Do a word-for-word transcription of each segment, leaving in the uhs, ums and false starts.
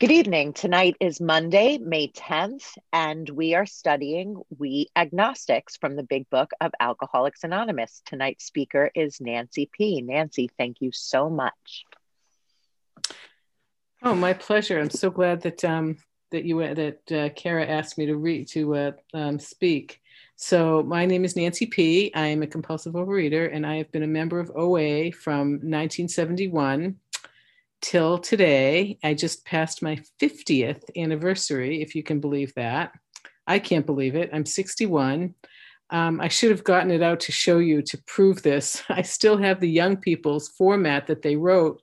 Good evening. Tonight is Monday, May tenth, and we are studying We Agnostics from the Big Book of Alcoholics Anonymous. Tonight's speaker is Nancy P. Nancy, thank you so much. Oh, my pleasure. I'm so glad that um, that you that uh, Kara asked me to read to uh, um, speak. So my name is Nancy P. I am a compulsive overeater, and I have been a member of O A from nineteen seventy-one. Till today. I just passed my fiftieth anniversary, if you can believe that. I can't believe it. I'm sixty-one. Um, I should have gotten it out to show you to prove this. I still have the young people's format that they wrote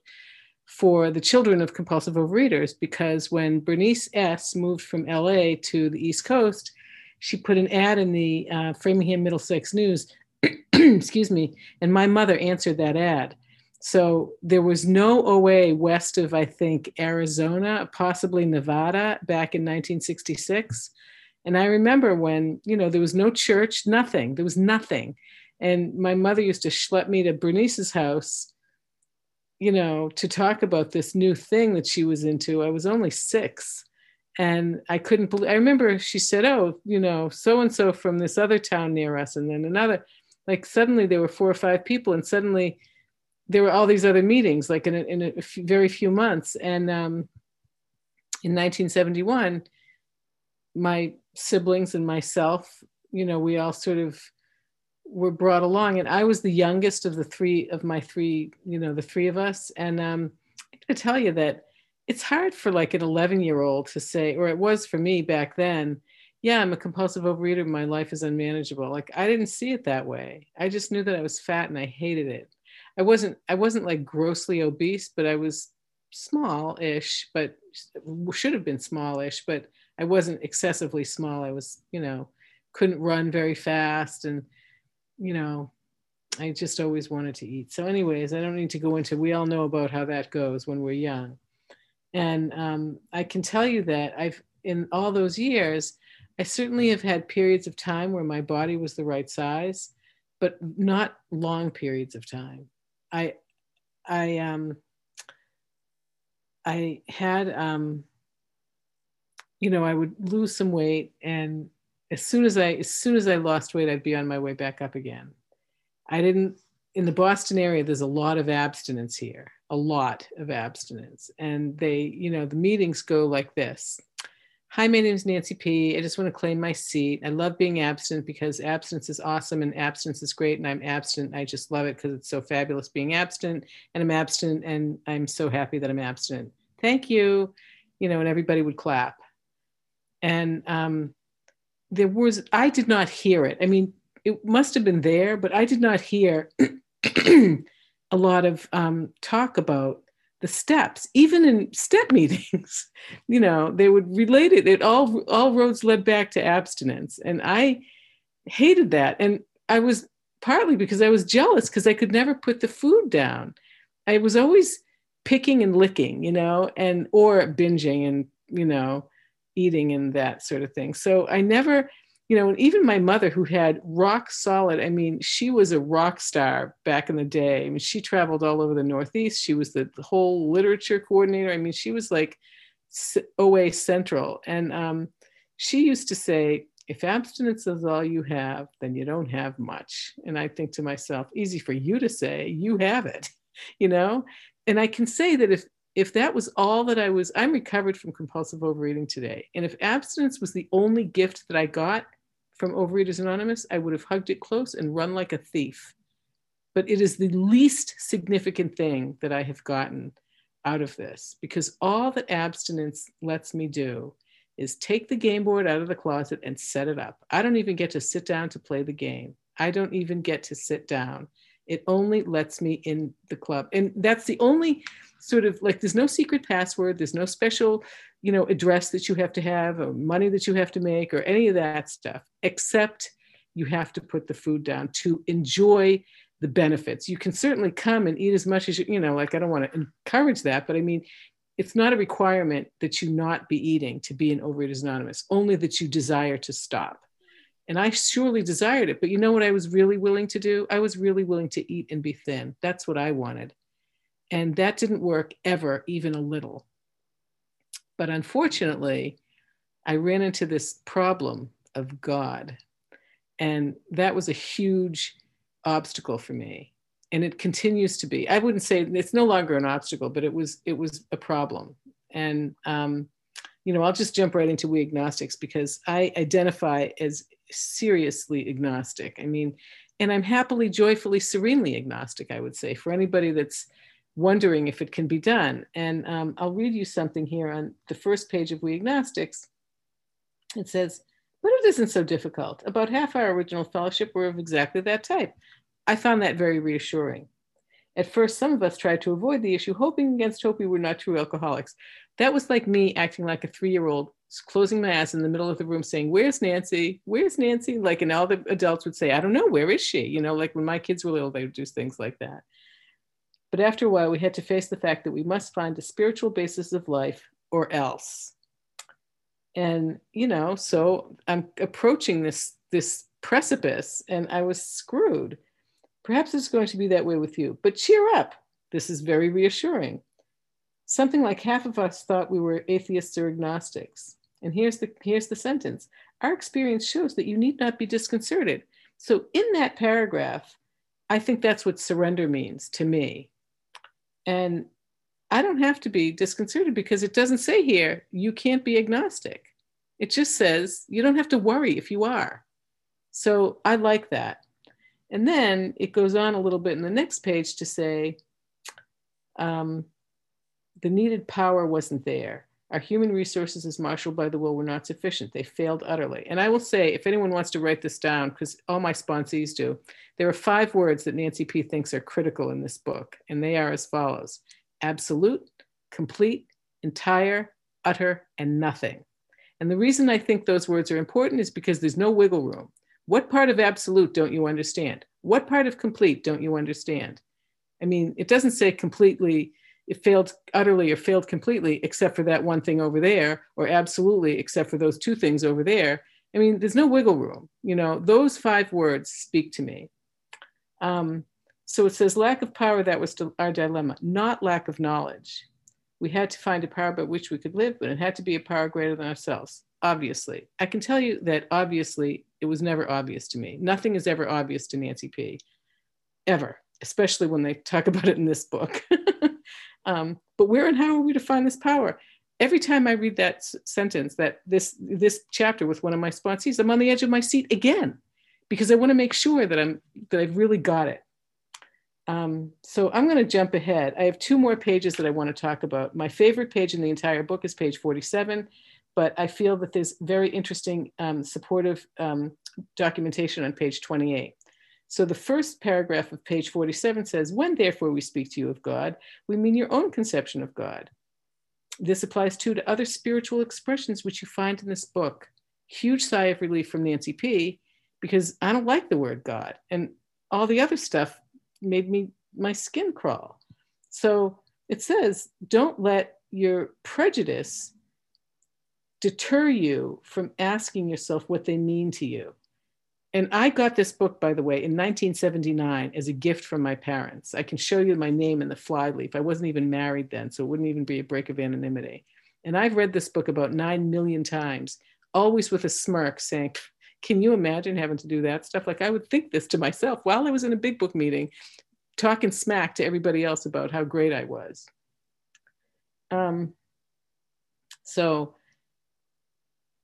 for the children of compulsive overeaters, because when Bernice S moved from L A to the East Coast, she put an ad in the uh, Framingham Middlesex News, excuse me, and my mother answered that ad. So there was no O A west of, I think, Arizona, possibly Nevada, back in nineteen sixty-six. And I remember when, you know, there was no church, nothing, there was nothing. And my mother used to schlep me to Bernice's house, you know, to talk about this new thing that she was into. I was only six and I couldn't believe, I remember she said, oh, you know, so-and-so from this other town near us. And then another, like suddenly there were four or five people, and suddenly there were all these other meetings, like in a, in a few, very few months. And um, in nineteen seventy-one, my siblings and myself, you know, we all sort of were brought along. And I was the youngest of the three of my three, you know, the three of us. And um, I gotta tell you that it's hard for like an eleven year old to say, or it was for me back then, yeah, I'm a compulsive overeater. My life is unmanageable. Like I didn't see it that way. I just knew that I was fat and I hated it. I wasn't, I wasn't like grossly obese, but I was small-ish, but should have been small-ish, but I wasn't excessively small. I was, you know, couldn't run very fast. And, you know, I just always wanted to eat. So anyways, I don't need to go into, we all know about how that goes when we're young. And um, I can tell you that I've, in all those years, I certainly have had periods of time where my body was the right size, but not long periods of time. I, I, um, I had, um, you know, I would lose some weight, and as soon as I, as soon as I lost weight, I'd be on my way back up again. I didn't, in the Boston area, there's a lot of abstinence here, a lot of abstinence. And they, you know, the meetings go like this. Hi, my name is Nancy P. I just want to claim my seat. I love being abstinent because abstinence is awesome and abstinence is great, and I'm abstinent. I just love it because it's so fabulous being abstinent, and I'm abstinent and I'm so happy that I'm abstinent. Thank you. You know, and everybody would clap. And um, there was, I did not hear it. I mean, it must have been there, but I did not hear a lot of um, talk about the steps, even in step meetings, you know, they would relate it. It all, all roads led back to abstinence. And I hated that. And I was partly because I was jealous because I could never put the food down. I was always picking and licking, you know, and, or binging and, you know, eating and that sort of thing. So I never, you know, and even my mother, who had rock solid, I mean, she was a rock star back in the day. I mean, she traveled all over the Northeast. She was the whole literature coordinator. I mean, she was like O A Central. And um, she used to say, if abstinence is all you have, then you don't have much. And I think to myself, easy for you to say, you have it, you know? And I can say that if If that was all that I was, I'm recovered from compulsive overeating today. And if abstinence was the only gift that I got from Overeaters Anonymous, I would have hugged it close and run like a thief. But it is the least significant thing that I have gotten out of this, because all that abstinence lets me do is take the game board out of the closet and set it up. I don't even get to sit down to play the game. I don't even get to sit down. It only lets me in the club. And that's the only sort of like, there's no secret password. There's no special, you know, address that you have to have or money that you have to make or any of that stuff, except you have to put the food down to enjoy the benefits. You can certainly come and eat as much as you, you know, like I don't want to encourage that, but I mean, it's not a requirement that you not be eating to be an Overeaters Anonymous, only that you desire to stop. And I surely desired it, but you know what I was really willing to do? I was really willing to eat and be thin. That's what I wanted. And that didn't work ever, even a little. But unfortunately, I ran into this problem of God. And that was a huge obstacle for me. And it continues to be. I wouldn't say it's no longer an obstacle, but it was it was a problem. And, um, you know, I'll just jump right into We Agnostics, because I identify as seriously agnostic. I mean, and I'm happily, joyfully, serenely agnostic, I would say, for anybody that's wondering if it can be done. And um, I'll read you something here on the first page of We Agnostics. It says, "What if it isn't so difficult? About half our original fellowship were of exactly that type." I found that very reassuring. "At first, some of us tried to avoid the issue, hoping against hope we were not true alcoholics." That was like me acting like a three-year-old, closing my eyes in the middle of the room saying, "Where's Nancy? Where's Nancy?" Like, and all the adults would say, "I don't know, where is she?" You know, like when my kids were little, they would do things like that. But after a while, we had to face the fact that we must find a spiritual basis of life or else. And, you know, so I'm approaching this, this precipice, and I was screwed. Perhaps it's going to be that way with you, but cheer up. This is very reassuring. Something like half of us thought we were atheists or agnostics. And here's the, here's the sentence. "Our experience shows that you need not be disconcerted." So in that paragraph, I think that's what surrender means to me. And I don't have to be disconcerted, because it doesn't say here, you can't be agnostic. It just says, you don't have to worry if you are. So I like that. And then it goes on a little bit in the next page to say, um, the needed power wasn't there. Our human resources as marshaled by the will were not sufficient. They failed utterly. And I will say, if anyone wants to write this down, because all my sponsees do, there are five words that Nancy P thinks are critical in this book. And they are as follows: absolute, complete, entire, utter, and nothing. And the reason I think those words are important is because there's no wiggle room. What part of absolute don't you understand? What part of complete don't you understand? I mean, it doesn't say completely, it failed utterly or failed completely, except for that one thing over there, or absolutely, except for those two things over there. I mean, there's no wiggle room. You know, those five words speak to me. Um, so it says, lack of power, that was our dilemma, not lack of knowledge. We had to find a power by which we could live, but it had to be a power greater than ourselves. Obviously. I can tell you that obviously, it was never obvious to me. Nothing is ever obvious to Nancy P, ever, especially when they talk about it in this book. um, but where and how are we to find this power? Every time I read that sentence, that this, this chapter with one of my sponsees, I'm on the edge of my seat again, because I want to make sure that, I'm, that I've really got it. Um, so I'm going to jump ahead. I have two more pages that I want to talk about. My favorite page in the entire book is page forty-seven. But I feel that there's very interesting um, supportive um, documentation on page twenty-eight. So the first paragraph of page forty-seven says, "When therefore we speak to you of God, we mean your own conception of God. This applies too to other spiritual expressions which you find in this book." Huge sigh of relief from Nancy P, because I don't like the word God, and all the other stuff made me, my skin crawl. So it says, don't let your prejudice deter you from asking yourself what they mean to you. And I got this book, by the way, in nineteen seventy-nine as a gift from my parents. I can show you my name in the flyleaf. I wasn't even married then, so it wouldn't even be a break of anonymity. And I've read this book about nine million times, always with a smirk saying, can you imagine having to do that stuff? Like, I would think this to myself while I was in a Big Book meeting, talking smack to everybody else about how great I was. Um, so,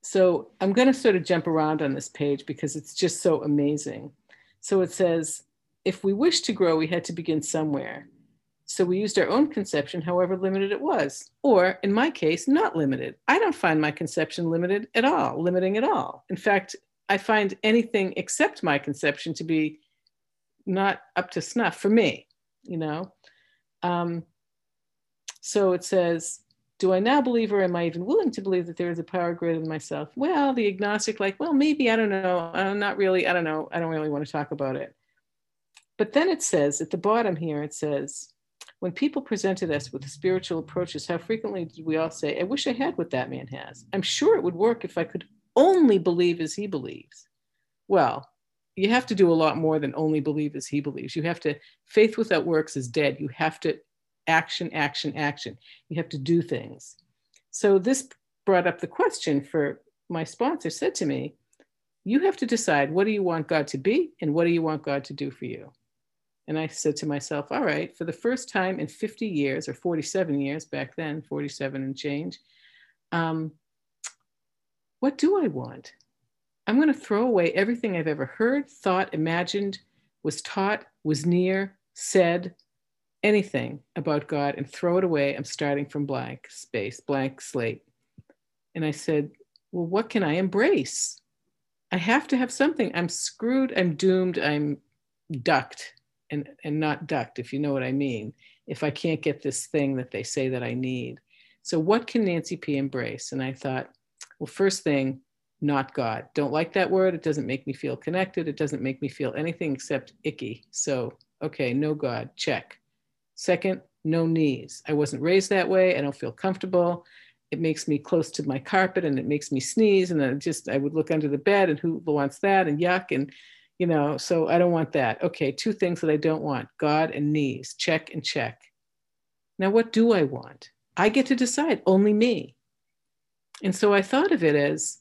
So I'm going to sort of jump around on this page because it's just so amazing. So it says, if we wish to grow, we had to begin somewhere. So we used our own conception, however limited it was, or in my case, not limited. I don't find my conception limited at all, limiting at all. In fact, I find anything except my conception to be not up to snuff for me, you know? Um, so it says, do I now believe, or am I even willing to believe, that there is a power greater than myself? Well, the agnostic, like, well, maybe, I don't know. I'm not really, I don't know. I don't really want to talk about it. But then it says at the bottom here, it says, when people presented us with spiritual approaches, how frequently did we all say, I wish I had what that man has. I'm sure it would work if I could only believe as he believes. Well, you have to do a lot more than only believe as he believes. You have to, faith without works is dead. You have to action, action, action. You have to do things. So this brought up the question for my sponsor said to me, you have to decide, what do you want God to be? And what do you want God to do for you? And I said to myself, all right, for the first time in fifty years or forty-seven years back then, forty-seven and change, um, what do I want? I'm going to throw away everything I've ever heard, thought, imagined, was taught, was near, said, anything about God, and throw it away. I'm starting from blank space, blank slate. And I said, well, what can I embrace? I have to have something. I'm screwed. I'm doomed. I'm ducked and, and not ducked, if you know what I mean, if I can't get this thing that they say that I need. So what can Nancy P embrace? And I thought, well, first thing, not God. Don't like that word. It doesn't make me feel connected. It doesn't make me feel anything except icky. So, okay, no God, check. Second, no knees. I wasn't raised that way. I don't feel comfortable. It makes me close to my carpet and it makes me sneeze. And then just, I would look under the bed and who wants that, and yuck. And, you know, so I don't want that. Okay, two things that I don't want, God and knees, check and check. Now, what do I want? I get to decide, only me. And so I thought of it as,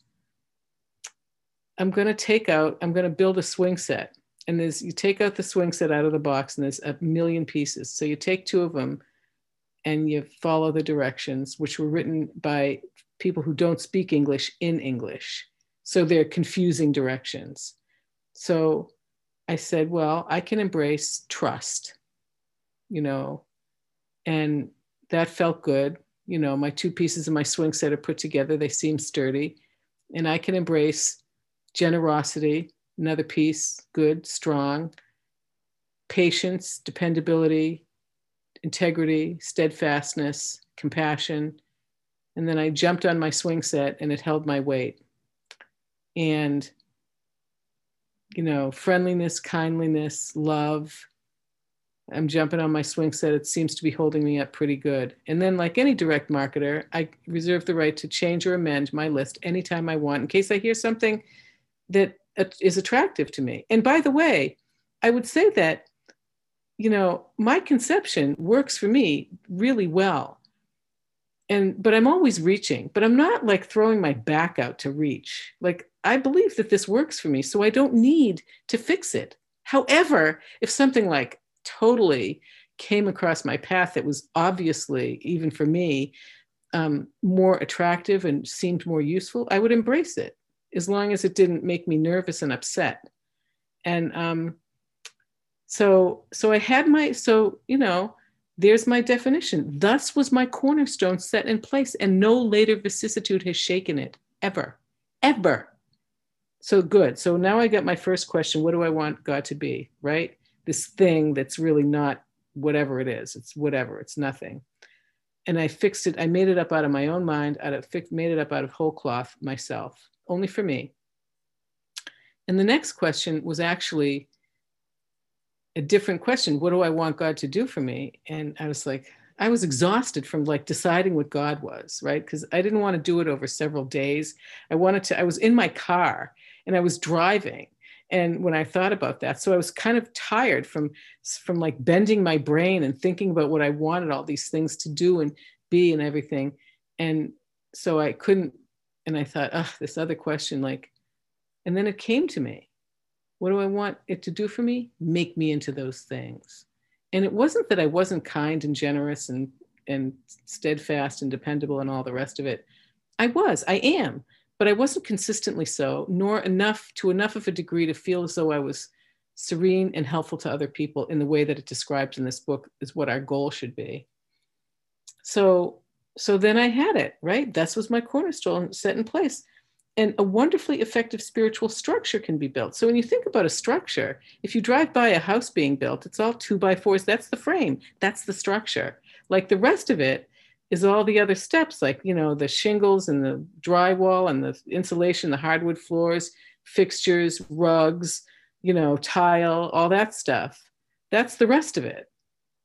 I'm going to take out, I'm going to build a swing set. And there's, you take out the swing set out of the box and there's a million pieces. So you take two of them and you follow the directions, which were written by people who don't speak English in English. So they're confusing directions. So I said, well, I can embrace trust, you know, and that felt good. You know, my two pieces of my swing set are put together. They seem sturdy. And I can embrace generosity, another piece, good, strong, patience, dependability, integrity, steadfastness, compassion. And then I jumped on my swing set and it held my weight. And, you know, friendliness, kindliness, love. I'm jumping on my swing set. It seems to be holding me up pretty good. And then, like any direct marketer, I reserve the right to change or amend my list anytime I want in case I hear something that is attractive to me. And by the way, I would say that, you know, my conception works for me really well. And, but I'm always reaching, but I'm not like throwing my back out to reach. Like, I believe that this works for me, so I don't need to fix it. However, if something like totally came across my path that was obviously, even for me, um, more attractive and seemed more useful, I would embrace it, as long as it didn't make me nervous and upset. And um, so, so I had my, so, you know, there's my definition. Thus was my cornerstone set in place, and no later vicissitude has shaken it, ever, ever. So good. So now I got my first question. What do I want God to be, right? This thing that's really not whatever it is. It's whatever, it's nothing. And I fixed it. I made it up out of my own mind. I made it up out of whole cloth myself. Only for me. And the next question was actually a different question. What do I want God to do for me? And I was like, I was exhausted from like deciding what God was, right? Because I didn't want to do it over several days. I wanted to, I was in my car and I was driving. And when I thought about that, so I was kind of tired from, from like bending my brain and thinking about what I wanted all these things to do and be and everything. And so I couldn't. And I thought, oh, this other question, like, and then it came to me. What do I want it to do for me? Make me into those things. And it wasn't that I wasn't kind and generous and, and steadfast and dependable and all the rest of it. I was, I am, but I wasn't consistently so, nor enough to enough of a degree to feel as though I was serene and helpful to other people in the way that it describes in this book is what our goal should be. So So then I had it, right? That was my cornerstone set in place. And a wonderfully effective spiritual structure can be built. So when you think about a structure, if you drive by a house being built, it's all two by fours. That's the frame. That's the structure. Like the rest of it is all the other steps, like, you know, the shingles and the drywall and the insulation, the hardwood floors, fixtures, rugs, you know, tile, all that stuff. That's the rest of it.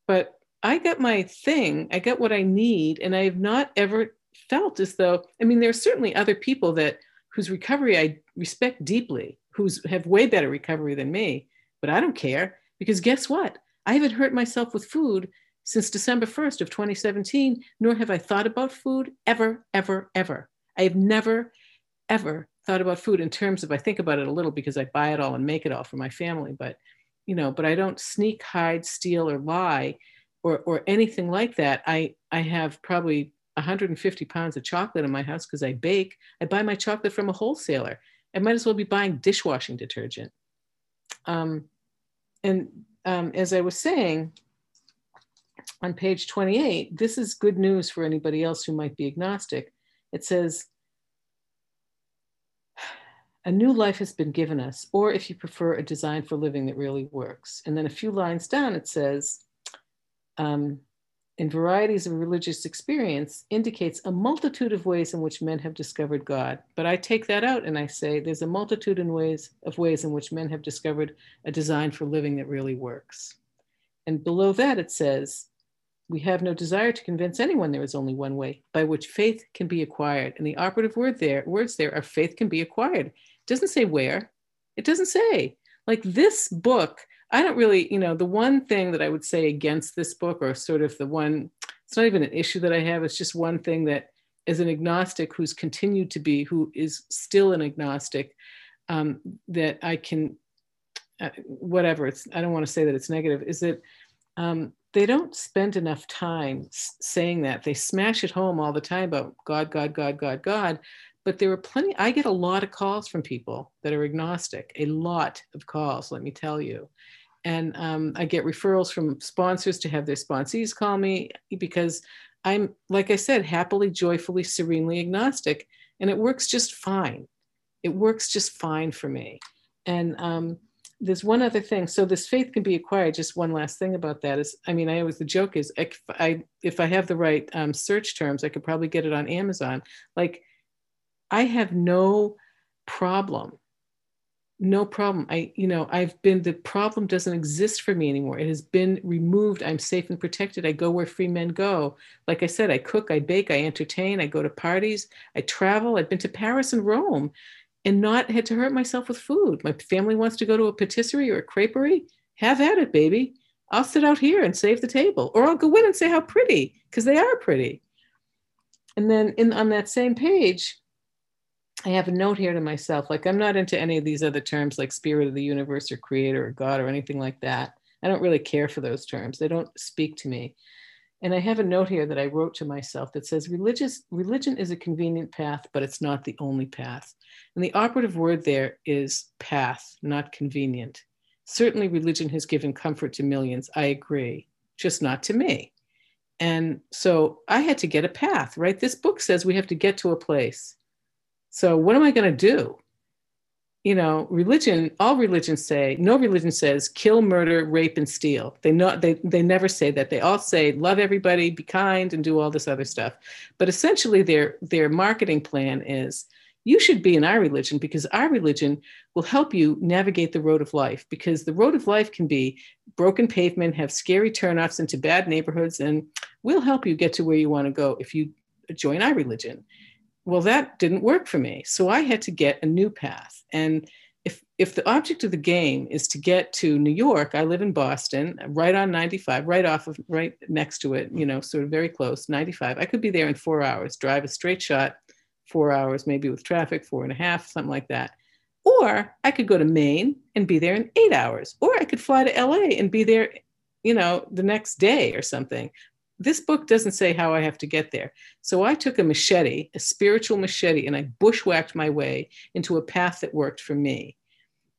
But I got my thing, I got what I need, and I have not ever felt as though, I mean, there are certainly other people that whose recovery I respect deeply, who's have way better recovery than me, but I don't care, because guess what? I haven't hurt myself with food Since December first of twenty seventeen, nor have I thought about food ever, ever, ever. I have never, ever thought about food in terms of, I think about it a little because I buy it all and make it all for my family, but, you know, but I don't sneak, hide, steal, or lie, or, or anything like that. I, I have probably one hundred fifty pounds of chocolate in my house because I bake. I buy my chocolate from a wholesaler. I might as well be buying dishwashing detergent. Um, and um, as I was saying, on page twenty-eight, this is good news for anybody else who might be agnostic. It says, a new life has been given us, or if you prefer, a design for living that really works. And then a few lines down, it says, um, in varieties of religious experience indicates a multitude of ways in which men have discovered God. But I take that out and I say, there's a multitude in ways of ways in which men have discovered a design for living that really works. And below that, it says, we have no desire to convince anyone there is only one way by which faith can be acquired. And the operative word there, words there are faith can be acquired. It doesn't say where. It doesn't say. Like this book, I don't really, you know, the one thing that I would say against this book, or sort of the one, it's not even an issue that I have, it's just one thing that as an agnostic who's continued to be, who is still an agnostic, um, that I can, uh, whatever, it's, I don't want to say that it's negative, is that um, they don't spend enough time saying that. They smash it home all the time about God, God, God, God, God. But there are plenty, I get a lot of calls from people that are agnostic, a lot of calls, let me tell you. And um, I get referrals from sponsors to have their sponsees call me because I'm, like I said, happily, joyfully, serenely agnostic. And it works just fine. It works just fine for me. And um, there's one other thing. So this faith can be acquired. Just one last thing about that is, I mean, I always, the joke is, if I, if I have the right um, search terms, I could probably get it on Amazon. Like, I have no problem, no problem. I, you know, I've been, the problem doesn't exist for me anymore. It has been removed. I'm safe and protected. I go where free men go. Like I said, I cook, I bake, I entertain, I go to parties, I travel. I've been to Paris and Rome and not had to hurt myself with food. My family wants to go to a patisserie or a creperie. Have at it, baby. I'll sit out here and save the table, or I'll go in and say how pretty, because they are pretty. And then in, on that same page, I have a note here to myself, like I'm not into any of these other terms like spirit of the universe or creator or God or anything like that. I don't really care for those terms. They don't speak to me. And I have a note here that I wrote to myself that says, religious, religion is a convenient path, but it's not the only path. And the operative word there is path, not convenient. Certainly religion has given comfort to millions. I agree, just not to me. And so I had to get a path, right? This book says we have to get to a place. So what am I going to do? You know, religion, all religions say, no religion says kill, murder, rape, and steal. They not, they, they never say that. They all say love everybody, be kind, and do all this other stuff. But essentially their, their marketing plan is you should be in our religion because our religion will help you navigate the road of life, because the road of life can be broken pavement, have scary turnoffs into bad neighborhoods, and we'll help you get to where you want to go if you join our religion. Well, that didn't work for me. So I had to get a new path. And if if the object of the game is to get to New York, I live in Boston, right on ninety-five, right off of, right next to it, you know, sort of very close, ninety-five. I could be there in four hours, drive a straight shot, four hours, maybe with traffic, four and a half, something like that. Or I could go to Maine and be there in eight hours, or I could fly to L A and be there, you know, the next day or something. This book doesn't say how I have to get there. So I took a machete, a spiritual machete, and I bushwhacked my way into a path that worked for me.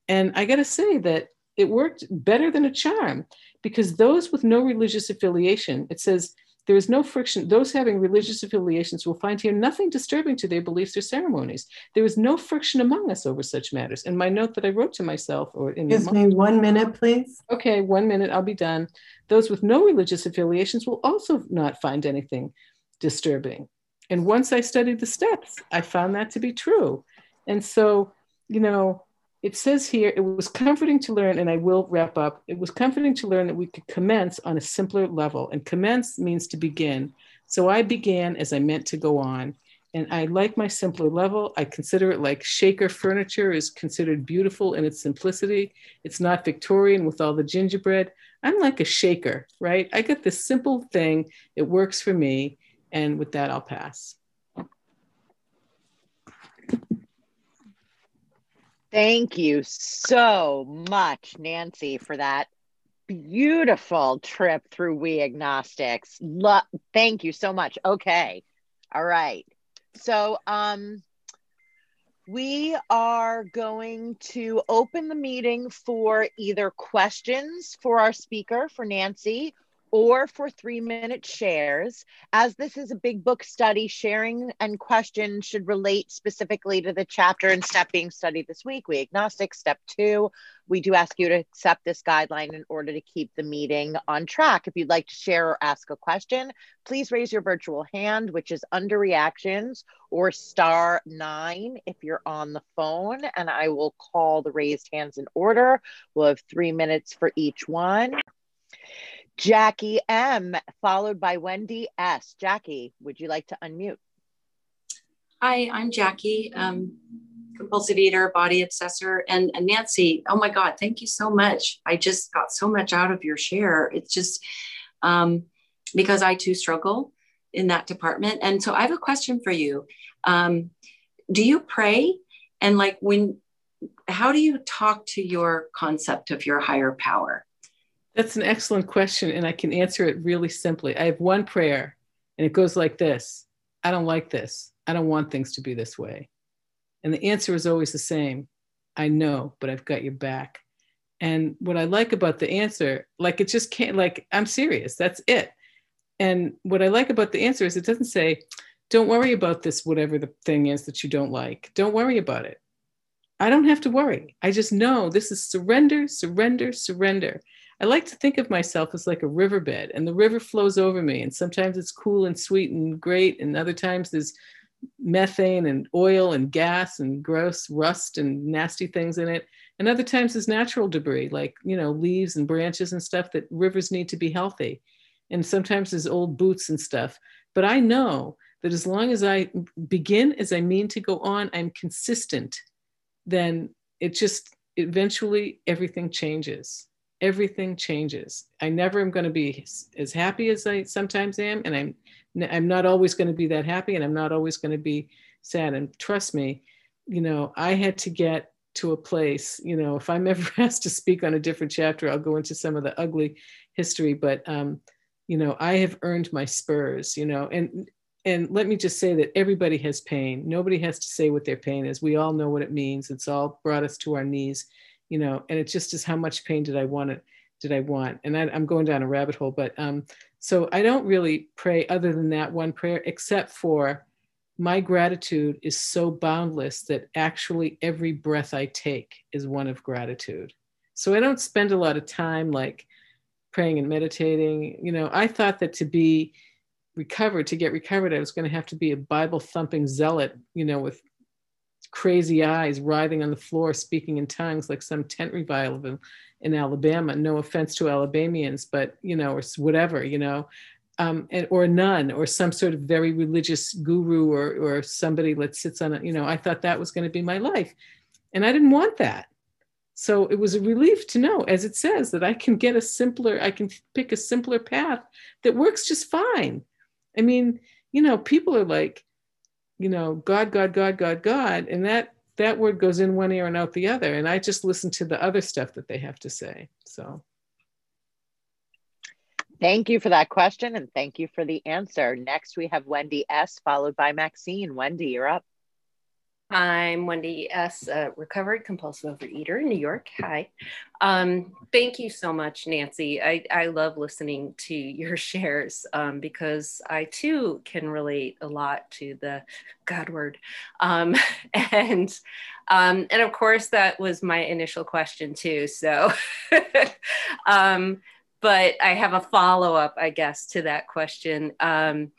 And I got to say that it worked better than a charm, because those with no religious affiliation, it says, there is no friction. Those having religious affiliations will find here nothing disturbing to their beliefs or ceremonies. There is no friction among us over such matters. And my note that I wrote to myself, or in Excuse me, one minute, please. Okay, one minute, I'll be done. Those with no religious affiliations will also not find anything disturbing. And once I studied the steps, I found that to be true. And so, you know, it says here, it was comforting to learn, and I will wrap up, it was comforting to learn that we could commence on a simpler level, and commence means to begin. So I began as I meant to go on, and I like my simpler level. I consider it like Shaker furniture is considered beautiful in its simplicity. It's not Victorian with all the gingerbread. I'm like a shaker, right? I got this simple thing. It works for me. And with that, I'll pass. Thank you so much, Nancy, for that beautiful trip through We Agnostics. Lo- Thank you so much. Okay. All right. So um, we are going to open the meeting for either questions for our speaker, for Nancy, or for three-minute shares. As this is a big book study, sharing and questions should relate specifically to the chapter and step being studied this week. We Agnostics, step two. We do ask you to accept this guideline in order to keep the meeting on track. If you'd like to share or ask a question, please raise your virtual hand, which is under reactions, or star nine if you're on the phone, and I will call the raised hands in order. We'll have three minutes for each one. Jackie M, followed by Wendy S. Jackie, would you like to unmute? Hi, I'm Jackie, um, compulsive eater, body obsessor, and, and Nancy, oh my God, thank you so much. I just got so much out of your share. It's just um, because I too struggle in that department. And so I have a question for you. Um, do you pray? And like when, how do you talk to your concept of your higher power? That's an excellent question, and I can answer it really simply. I have one prayer, and it goes like this. I don't like this. I don't want things to be this way. And the answer is always the same. I know, but I've got your back. And what I like about the answer, like it just can't, like I'm serious, that's it. And what I like about the answer is it doesn't say, don't worry about this, whatever the thing is that you don't like. Don't worry about it. I don't have to worry. I just know this is surrender, surrender, surrender. I like to think of myself as like a riverbed, and the river flows over me. And sometimes it's cool and sweet and great. And other times there's methane and oil and gas and gross rust and nasty things in it. And other times there's natural debris, like, you know, leaves and branches and stuff that rivers need to be healthy. And sometimes there's old boots and stuff. But I know that as long as I begin as I mean to go on, I'm consistent, then it just eventually everything changes. Everything changes. I never am going to be as happy as I sometimes am. And I'm, I'm not always going to be that happy, and I'm not always going to be sad. And trust me, you know, I had to get to a place, you know, if I'm ever asked to speak on a different chapter, I'll go into some of the ugly history, but, um, you know, I have earned my spurs, you know, and, and let me just say that everybody has pain. Nobody has to say what their pain is. We all know what it means. It's all brought us to our knees. You know, and it just is how much pain did I want it? Did I want? And I, I'm going down a rabbit hole, but um, so I don't really pray other than that one prayer, except for my gratitude is so boundless that actually every breath I take is one of gratitude. So I don't spend a lot of time like praying and meditating. You know, I thought that to be recovered, to get recovered, I was going to have to be a Bible thumping zealot, you know, with crazy eyes writhing on the floor, speaking in tongues like some tent revival in Alabama. No offense to Alabamians, but, you know, or whatever, you know, um, and, or a nun or some sort of very religious guru or, or somebody that sits on it. You know, I thought that was going to be my life, and I didn't want that. So it was a relief to know, as it says, that I can get a simpler, I can pick a simpler path that works just fine. I mean, you know, people are like, you know, God, God, God, God, God. And that, that word goes in one ear and out the other. And I just listen to the other stuff that they have to say. So. Thank you for that question. And thank you for the answer. Next, we have Wendy S, followed by Maxine. Wendy, you're up. I'm Wendy S, a recovered compulsive overeater in New York. Hi. Um, thank you so much, Nancy. I, I love listening to your shares um, because I too can relate a lot to the God word. Um, and, um, and of course, that was my initial question too. So, um, but I have a follow-up, I guess, to that question. Um,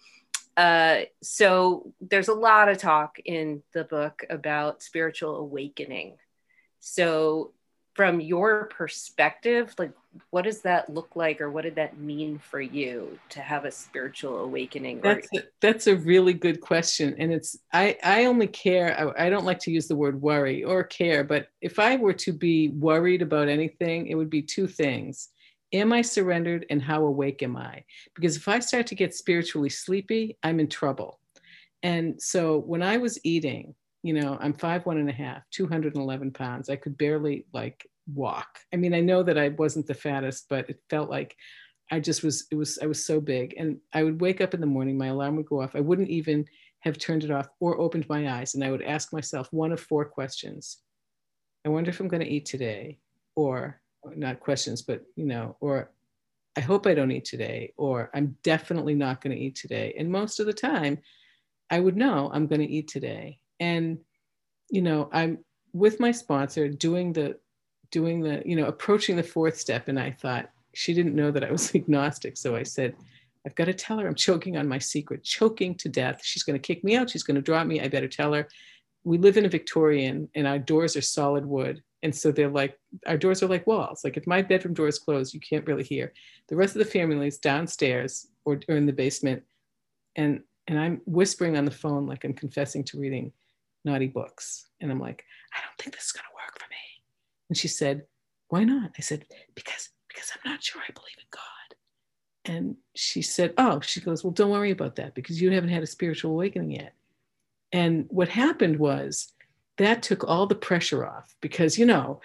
Uh, so there's a lot of talk in the book about spiritual awakening. So from your perspective, like, what does that look like, or what did that mean for you to have a spiritual awakening? That's a, that's a really good question. And it's, I, I only care, I, I don't like to use the word worry or care, but if I were to be worried about anything, it would be two things: Am I surrendered and how awake am I? Because if I start to get spiritually sleepy, I'm in trouble. And so when I was eating, you know, I'm five, one and a half, two hundred eleven pounds. I could barely like walk. I mean, I know that I wasn't the fattest, but it felt like I just was, it was, I was so big. And I would wake up in the morning, my alarm would go off. I wouldn't even have turned it off or opened my eyes. And I would ask myself one of four questions. I wonder if I'm going to eat today, or not questions, but, you know, or I hope I don't eat today, or I'm definitely not going to eat today. And most of the time I would know I'm going to eat today. And, you know, I'm with my sponsor doing the, doing the, you know, approaching the fourth step. And I thought, she didn't know that I was agnostic. So I said, I've got to tell her I'm choking on my secret, choking to death. She's going to kick me out. She's going to drop me. I better tell her. We live in a Victorian and our doors are solid wood. And so they're like, our doors are like walls. Like if my bedroom door is closed, you can't really hear. The rest of the family is downstairs or, or in the basement. And, and I'm whispering on the phone, like I'm confessing to reading naughty books. And I'm like, I don't think this is going to work for me. And she said, why not? I said, because because I'm not sure I believe in God. And she said, oh, she goes, well, don't worry about that because you haven't had a spiritual awakening yet. And what happened was that took all the pressure off because, you know,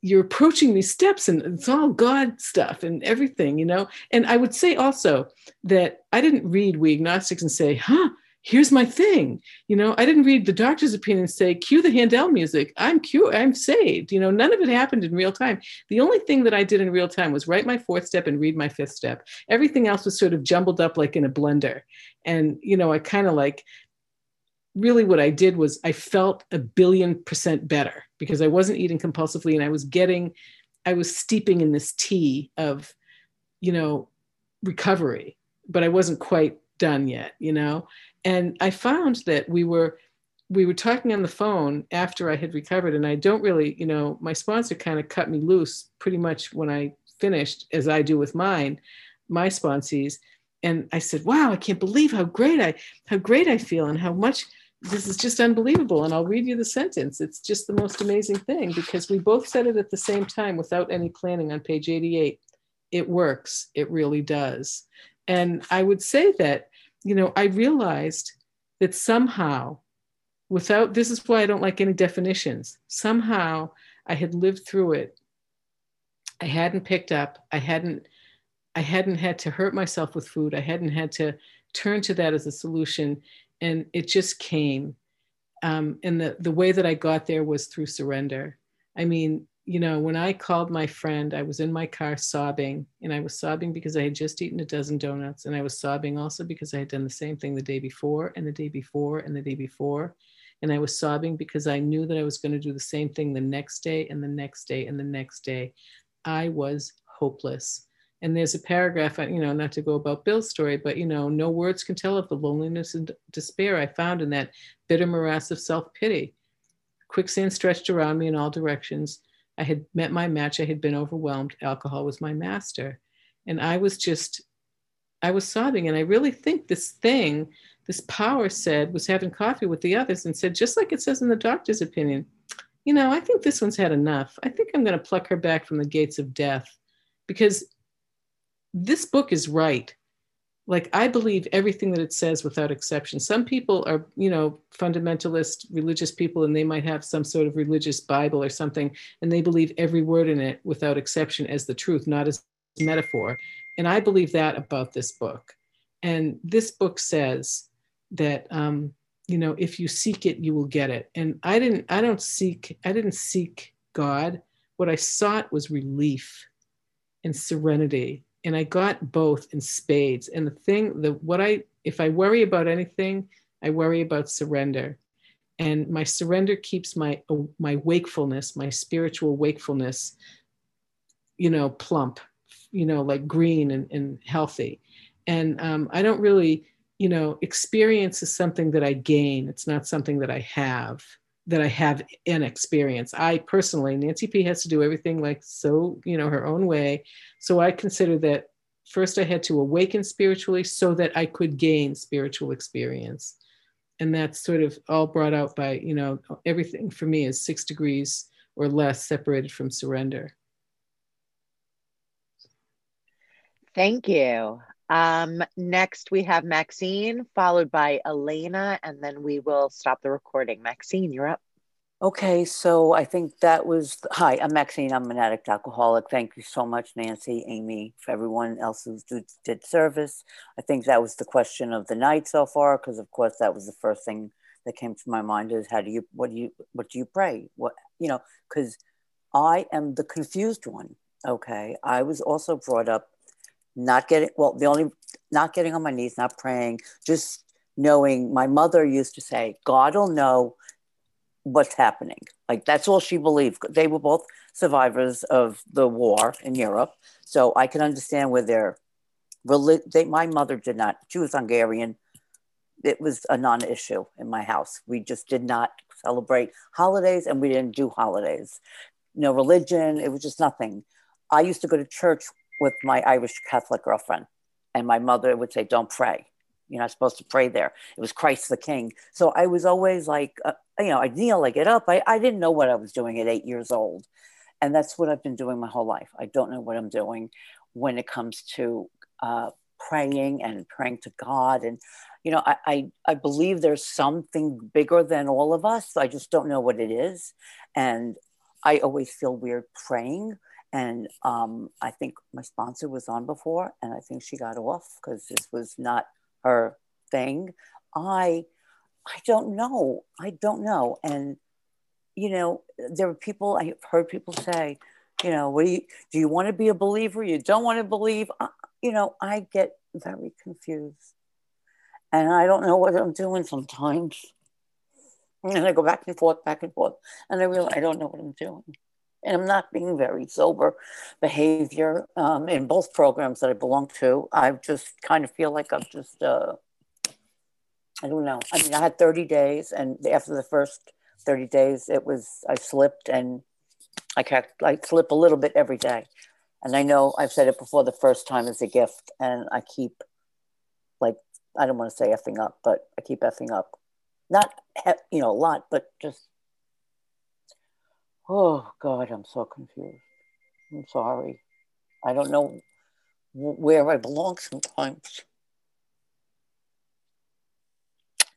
you're approaching these steps and it's all God stuff and everything, you know? And I would say also that I didn't read We Agnostics and say, huh, here's my thing. You know, I didn't read the doctor's opinion and say, cue the Handel music. I'm cured. I'm saved. You know, none of it happened in real time. The only thing that I did in real time was write my fourth step and read my fifth step. Everything else was sort of jumbled up like in a blender. And, you know, I kind of like, really what I did was I felt a billion percent better because I wasn't eating compulsively and I was getting, I was steeping in this tea of, you know, recovery, but I wasn't quite done yet, you know? And I found that we were, we were talking on the phone after I had recovered. And I don't really, you know, my sponsor kind of cut me loose pretty much when I finished, as I do with mine, my sponsees. And I said, wow, I can't believe how great I, how great I feel and how much this is just unbelievable. And I'll read you the sentence. It's just the most amazing thing because we both said it at the same time without any planning on page eighty-eight. It works. It really does. And I would say that, you know, I realized that somehow without, this is why I don't like any definitions. Somehow I had lived through it. I hadn't picked up. I hadn't, I hadn't had to hurt myself with food. I hadn't had to turn to that as a solution. And it just came. Um, and the, the way that I got there was through surrender. I mean, you know, when I called my friend, I was in my car sobbing, and I was sobbing because I had just eaten a dozen donuts. And I was sobbing also because I had done the same thing the day before and the day before and the day before. And I was sobbing because I knew that I was going to do the same thing the next day and the next day and the next day. I was hopeless. And there's a paragraph, you know, not to go about Bill's story, but, you know, no words can tell of the loneliness and despair I found in that bitter morass of self-pity. Quicksand stretched around me in all directions. I had met my match. I had been overwhelmed. Alcohol was my master. And I was just, I was sobbing. And I really think this thing, this power said, was having coffee with the others and said, just like it says in the doctor's opinion, you know, I think this one's had enough. I think I'm going to pluck her back from the gates of death because this book is right. Like I believe everything that it says without exception. Some people are, you know, fundamentalist religious people, and they might have some sort of religious Bible or something, and they believe every word in it without exception as the truth, not as metaphor. And I believe that about this book. And this book says that, um, you know, if you seek it, you will get it. And I didn't, I don't seek, I didn't seek God. What I sought was relief and serenity. And I got both in spades. And the thing, the what I, if I worry about anything, I worry about surrender. And my surrender keeps my my wakefulness, my spiritual wakefulness, you know, plump, you know, like green and, and healthy. And um, I don't really, you know, experience is something that I gain. It's not something that I have, that I have an experience. I personally, Nancy P has to do everything like so, you know, her own way. So I consider that first I had to awaken spiritually so that I could gain spiritual experience. And that's sort of all brought out by, you know, everything for me is six degrees or less separated from surrender. Thank you. Um, next, we have Maxine, followed by Elena, and then we will stop the recording. Maxine, you're up. Okay, so I think that was, hi, I'm Maxine, I'm an addict alcoholic. Thank you so much, Nancy, Amy, for everyone else who did service. I think that was the question of the night so far, because of course that was the first thing that came to my mind is how do you, what do you, what do you pray? What, you know, because I am the confused one, okay? I was also brought up not getting, well, the only, not getting on my knees, not praying, just knowing. My mother used to say, God will know what's happening. Like, that's all she believed. They were both survivors of the war in Europe. So I can understand where their religion, my mother did not, she was Hungarian. It was a non-issue in my house. We just did not celebrate holidays and we didn't do holidays. No religion, it was just nothing. I used to go to church with my Irish Catholic girlfriend and my mother would say, don't pray. You're not supposed to pray there. It was Christ the King. So I was always like, uh, you know, I kneel, I get up. I, I didn't know what I was doing at eight years old. And that's what I've been doing my whole life. I don't know what I'm doing when it comes to uh, praying and praying to God. And, you know, I, I, I believe there's something bigger than all of us. So I just don't know what it is. And I always feel weird praying. And um, I think my sponsor was on before and I think she got off because this was not her thing. I, I don't know. I don't know. And, you know, there were people, I've heard people say, you know, what do you, do you want to be a believer? You don't want to believe. I, you know, I get very confused and I don't know what I'm doing sometimes. And I go back and forth, back and forth. And I realize I don't know what I'm doing. And I'm not being very sober behavior um, in both programs that I belong to. I just kind of feel like I'm just, uh, I don't know. I mean, I had thirty days and after the first thirty days, it was, I slipped and I can't, I slip a little bit every day. And I know I've said it before, the first time is a gift and I keep like, I don't want to say effing up, but I keep effing up. Not, you know, a lot, but just, oh, God, I'm so confused. I'm sorry. I don't know where I belong sometimes.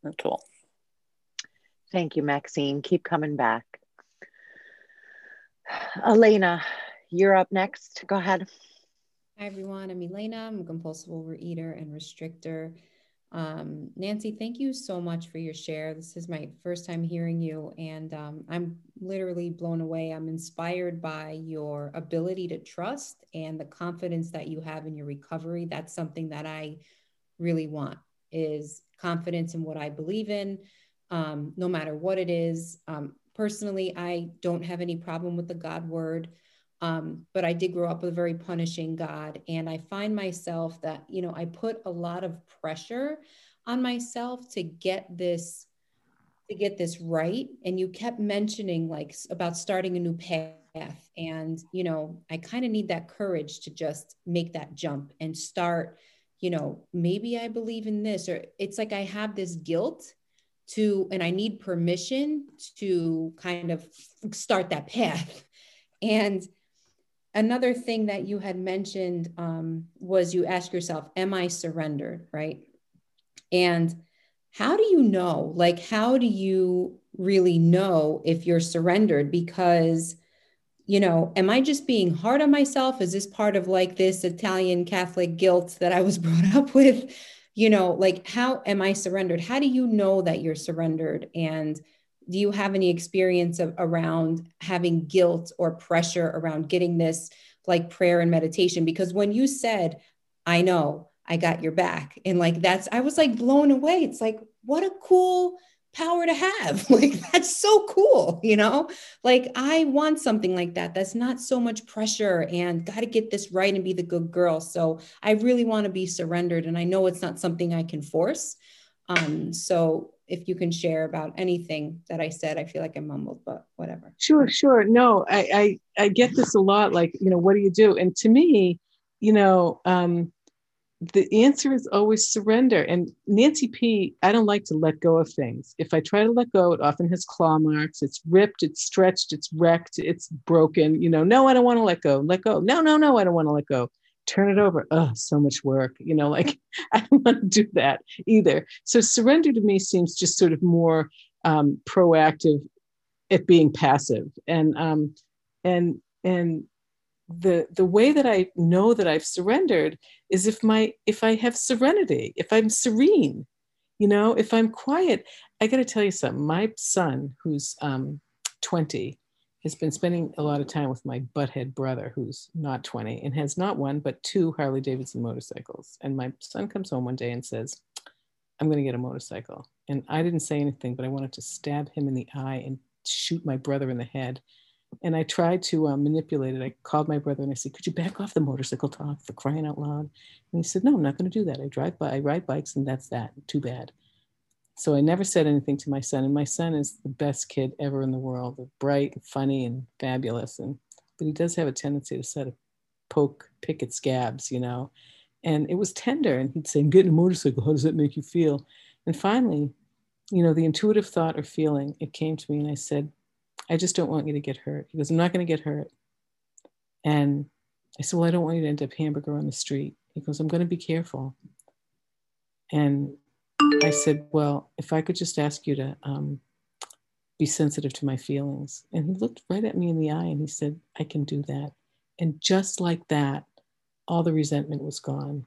That's all. Thank you, Maxine. Keep coming back. Elena, you're up next. Go ahead. Hi, everyone. I'm Elena. I'm a compulsive overeater and restrictor. Um, Nancy, thank you so much for your share. This is my first time hearing you and um, I'm literally blown away. I'm inspired by your ability to trust and the confidence that you have in your recovery. That's something that I really want, is confidence in what I believe in, um, no matter what it is. Um, personally, I don't have any problem with the God word. Um, but I did grow up with a very punishing God. And I find myself that, you know, I put a lot of pressure on myself to get this, to get this right. And you kept mentioning like about starting a new path and, you know, I kind of need that courage to just make that jump and start, you know, maybe I believe in this, or it's like, I have this guilt to, and I need permission to kind of start that path. And another thing that you had mentioned um, was you ask yourself, am I surrendered, right? And how do you know, like, how do you really know if you're surrendered? Because, you know, am I just being hard on myself? Is this part of like this Italian Catholic guilt that I was brought up with? You know, like, how am I surrendered? How do you know that you're surrendered? And do you have any experience of around having guilt or pressure around getting this like prayer and meditation? Because when you said, I know, I got your back. And like, that's, I was like blown away. It's like, what a cool power to have. Like, that's so cool. You know, like I want something like that. That's not so much pressure and got to get this right and be the good girl. So I really want to be surrendered. And I know it's not something I can force. Um, so if you can share about anything that I said, I feel like I mumbled, but whatever. Sure, sure. No, I, I, I get this a lot. Like, you know, what do you do? And to me, you know, um, the answer is always surrender. And Nancy P, I don't like to let go of things. If I try to let go, it often has claw marks. It's ripped, it's stretched, it's wrecked, it's broken. You know, no, I don't want to let go. Let go. No, no, no, I don't want to let go. turn it over. Oh, so much work. You know, like I don't want to do that either. So surrender to me seems just sort of more um, proactive at being passive. And, um, and, and the, the way that I know that I've surrendered is if my, if I have serenity, if I'm serene, you know, if I'm quiet. I got to tell you something. My son, who's um, twenty, has been spending a lot of time with my butthead brother, who's not twenty and has not one, but two Harley Davidson motorcycles. And my son comes home one day and says, I'm going to get a motorcycle. And I didn't say anything, but I wanted to stab him in the eye and shoot my brother in the head. And I tried to uh, manipulate it. I called my brother and I said, could you back off the motorcycle talk, for crying out loud? And he said, no, I'm not going to do that. I drive by, I ride bikes, and that's that. Too bad. So I never said anything to my son. And my son is the best kid ever in the world, bright and funny and fabulous. And but he does have a tendency to sort of poke, pick at scabs, you know. And it was tender. And he'd say, I'm getting a motorcycle. How does that make you feel? And finally, you know, the intuitive thought or feeling, it came to me and I said, I just don't want you to get hurt. He goes, I'm not going to get hurt. And I said, well, I don't want you to end up hamburger on the street. He goes, I'm going to be careful. And I said, well, if I could just ask you to um, be sensitive to my feelings. And he looked right at me in the eye and he said, I can do that. And just like that, all the resentment was gone.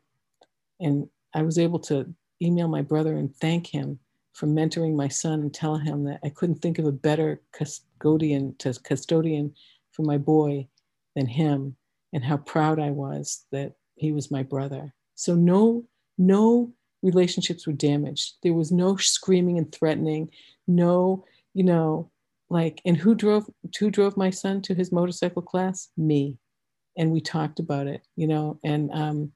And I was able to email my brother and thank him for mentoring my son and tell him that I couldn't think of a better custodian to custodian for my boy than him, and how proud I was that he was my brother. So no, no relationships were damaged. There was no screaming and threatening, no, you know, like, and who drove, who drove my son to his motorcycle class? Me. And we talked about it, you know, and um,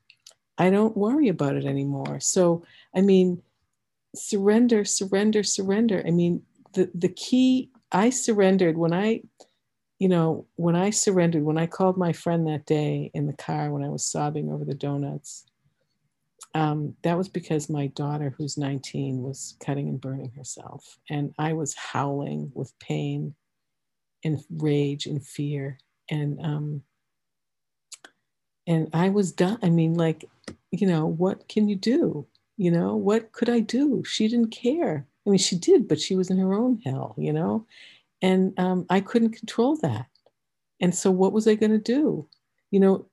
I don't worry about it anymore. So, I mean, surrender, surrender, surrender. I mean, the, the key, I surrendered when I, you know, when I surrendered, when I called my friend that day in the car when I was sobbing over the donuts, um, that was because my daughter, who's nineteen, was cutting and burning herself. And I was howling with pain and rage and fear. And, um, and I was done. I mean, like, you know, what can you do? You know, what could I do? She didn't care. I mean, she did, but she was in her own hell, you know, and um, I couldn't control that. And so what was I going to do? You know,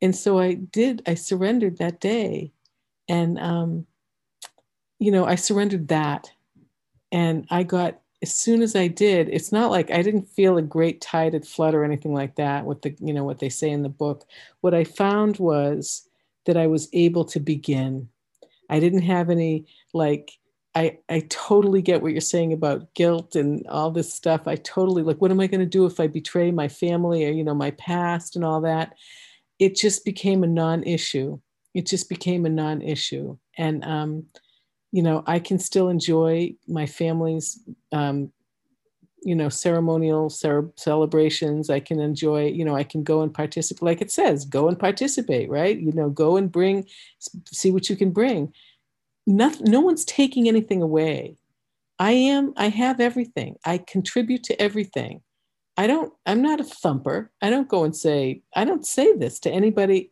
and so I did, I surrendered that day. And, um, you know, I surrendered that. And I got, as soon as I did, it's not like I didn't feel a great tidal flood or anything like that with the, you know, what they say in the book. What I found was that I was able to begin. I didn't have any, like, I, I totally get what you're saying about guilt and all this stuff. I totally, like, what am I going to do if I betray my family or, you know, my past and all that? It just became a non-issue. It just became a non-issue. And, um, you know, I can still enjoy my family's, um, you know, ceremonial cer- celebrations. I can enjoy, you know, I can go and participate, like it says, go and participate, right? You know, go and bring, see what you can bring. Nothing, no one's taking anything away. I am, I have everything. I contribute to everything. I don't, I'm not a thumper. I don't go and say, I don't say this to anybody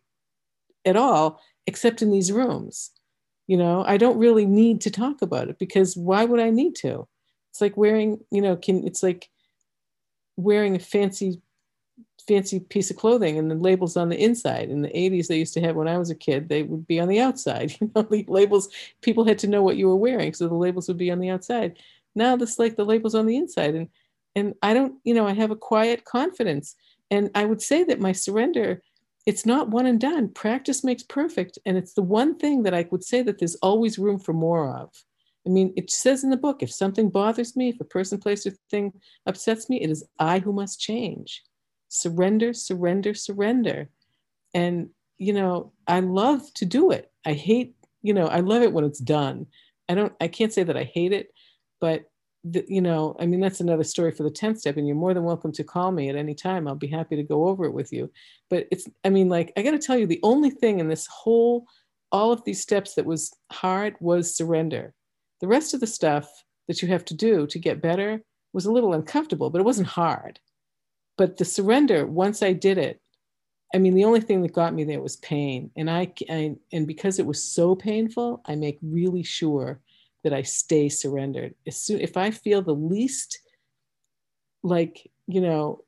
at all, except in these rooms. You know, I don't really need to talk about it because why would I need to? It's like wearing, you know, can it's like wearing a fancy, fancy piece of clothing and the labels on the inside. In the eighties, they used to have, when I was a kid, they would be on the outside. You know, the labels, people had to know what you were wearing, so the labels would be on the outside. Now that's like the labels on the inside. And and I don't, you know, I have a quiet confidence. And I would say that my surrender, it's not one and done. Practice makes perfect. And it's the one thing that I would say that there's always room for more of. I mean, it says in the book, if something bothers me, if a person, place, or thing upsets me, it is I who must change. Surrender, surrender, surrender. And, you know, I love to do it. I hate, you know, I love it when it's done. I don't, I can't say that I hate it, but the, you know, I mean, that's another story for the tenth step, and you're more than welcome to call me at any time. I'll be happy to go over it with you. But it's, I mean, like, I got to tell you, the only thing in this whole, all of these steps that was hard was surrender. The rest of the stuff that you have to do to get better was a little uncomfortable, but it wasn't hard. But the surrender, once I did it, I mean, the only thing that got me there was pain. And I, I and because it was so painful, I make really sure that I stay surrendered. As soon, if I feel the least, like, you know,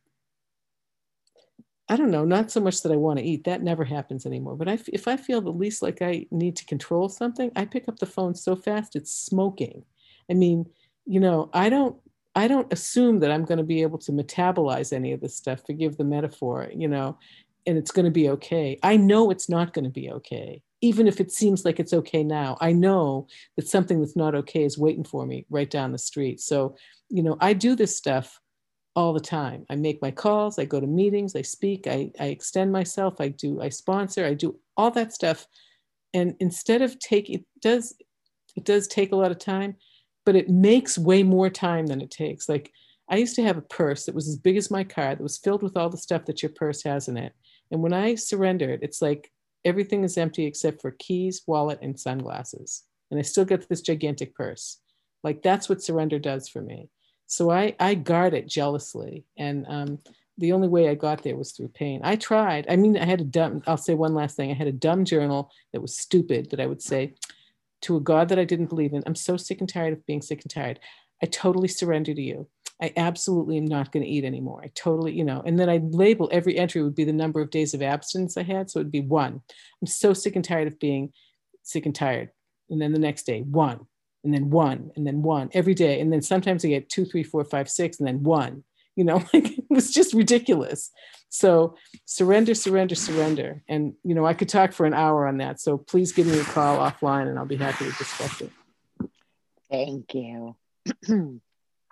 I don't know, not so much that I want to eat, that never happens anymore. But I, if I feel the least like I need to control something, I pick up the phone so fast, it's smoking. I mean, you know, I don't, I don't assume that I'm going to be able to metabolize any of this stuff, forgive the metaphor, you know, and it's going to be okay. I know it's not going to be okay. Even if it seems like it's okay now, I know that something that's not okay is waiting for me right down the street. So, you know, I do this stuff all the time. I make my calls, I go to meetings, I speak, I, I extend myself, I do, I sponsor, I do all that stuff. And instead of taking, it does, it does take a lot of time, but it makes way more time than it takes. Like, I used to have a purse that was as big as my car that was filled with all the stuff that your purse has in it. And when I surrendered, it's like everything is empty except for keys, wallet, and sunglasses. And I still get this gigantic purse. Like, that's what surrender does for me. So I, I guard it jealously. And um, the only way I got there was through pain. I tried. I mean, I had a dumb, I'll say one last thing. I had a dumb journal that was stupid that I would say to a God that I didn't believe in, I'm so sick and tired of being sick and tired. I totally surrender to you. I absolutely am not going to eat anymore. I totally, you know, and then I'd label every entry would be the number of days of abstinence I had. So it'd be one. I'm so sick and tired of being sick and tired. And then the next day, one, and then one, and then one every day. And then sometimes I get two, three, four, five, six, and then one, you know, like it was just ridiculous. So surrender, surrender, surrender. And, you know, I could talk for an hour on that. So please give me a call offline and I'll be happy to discuss it. Thank you.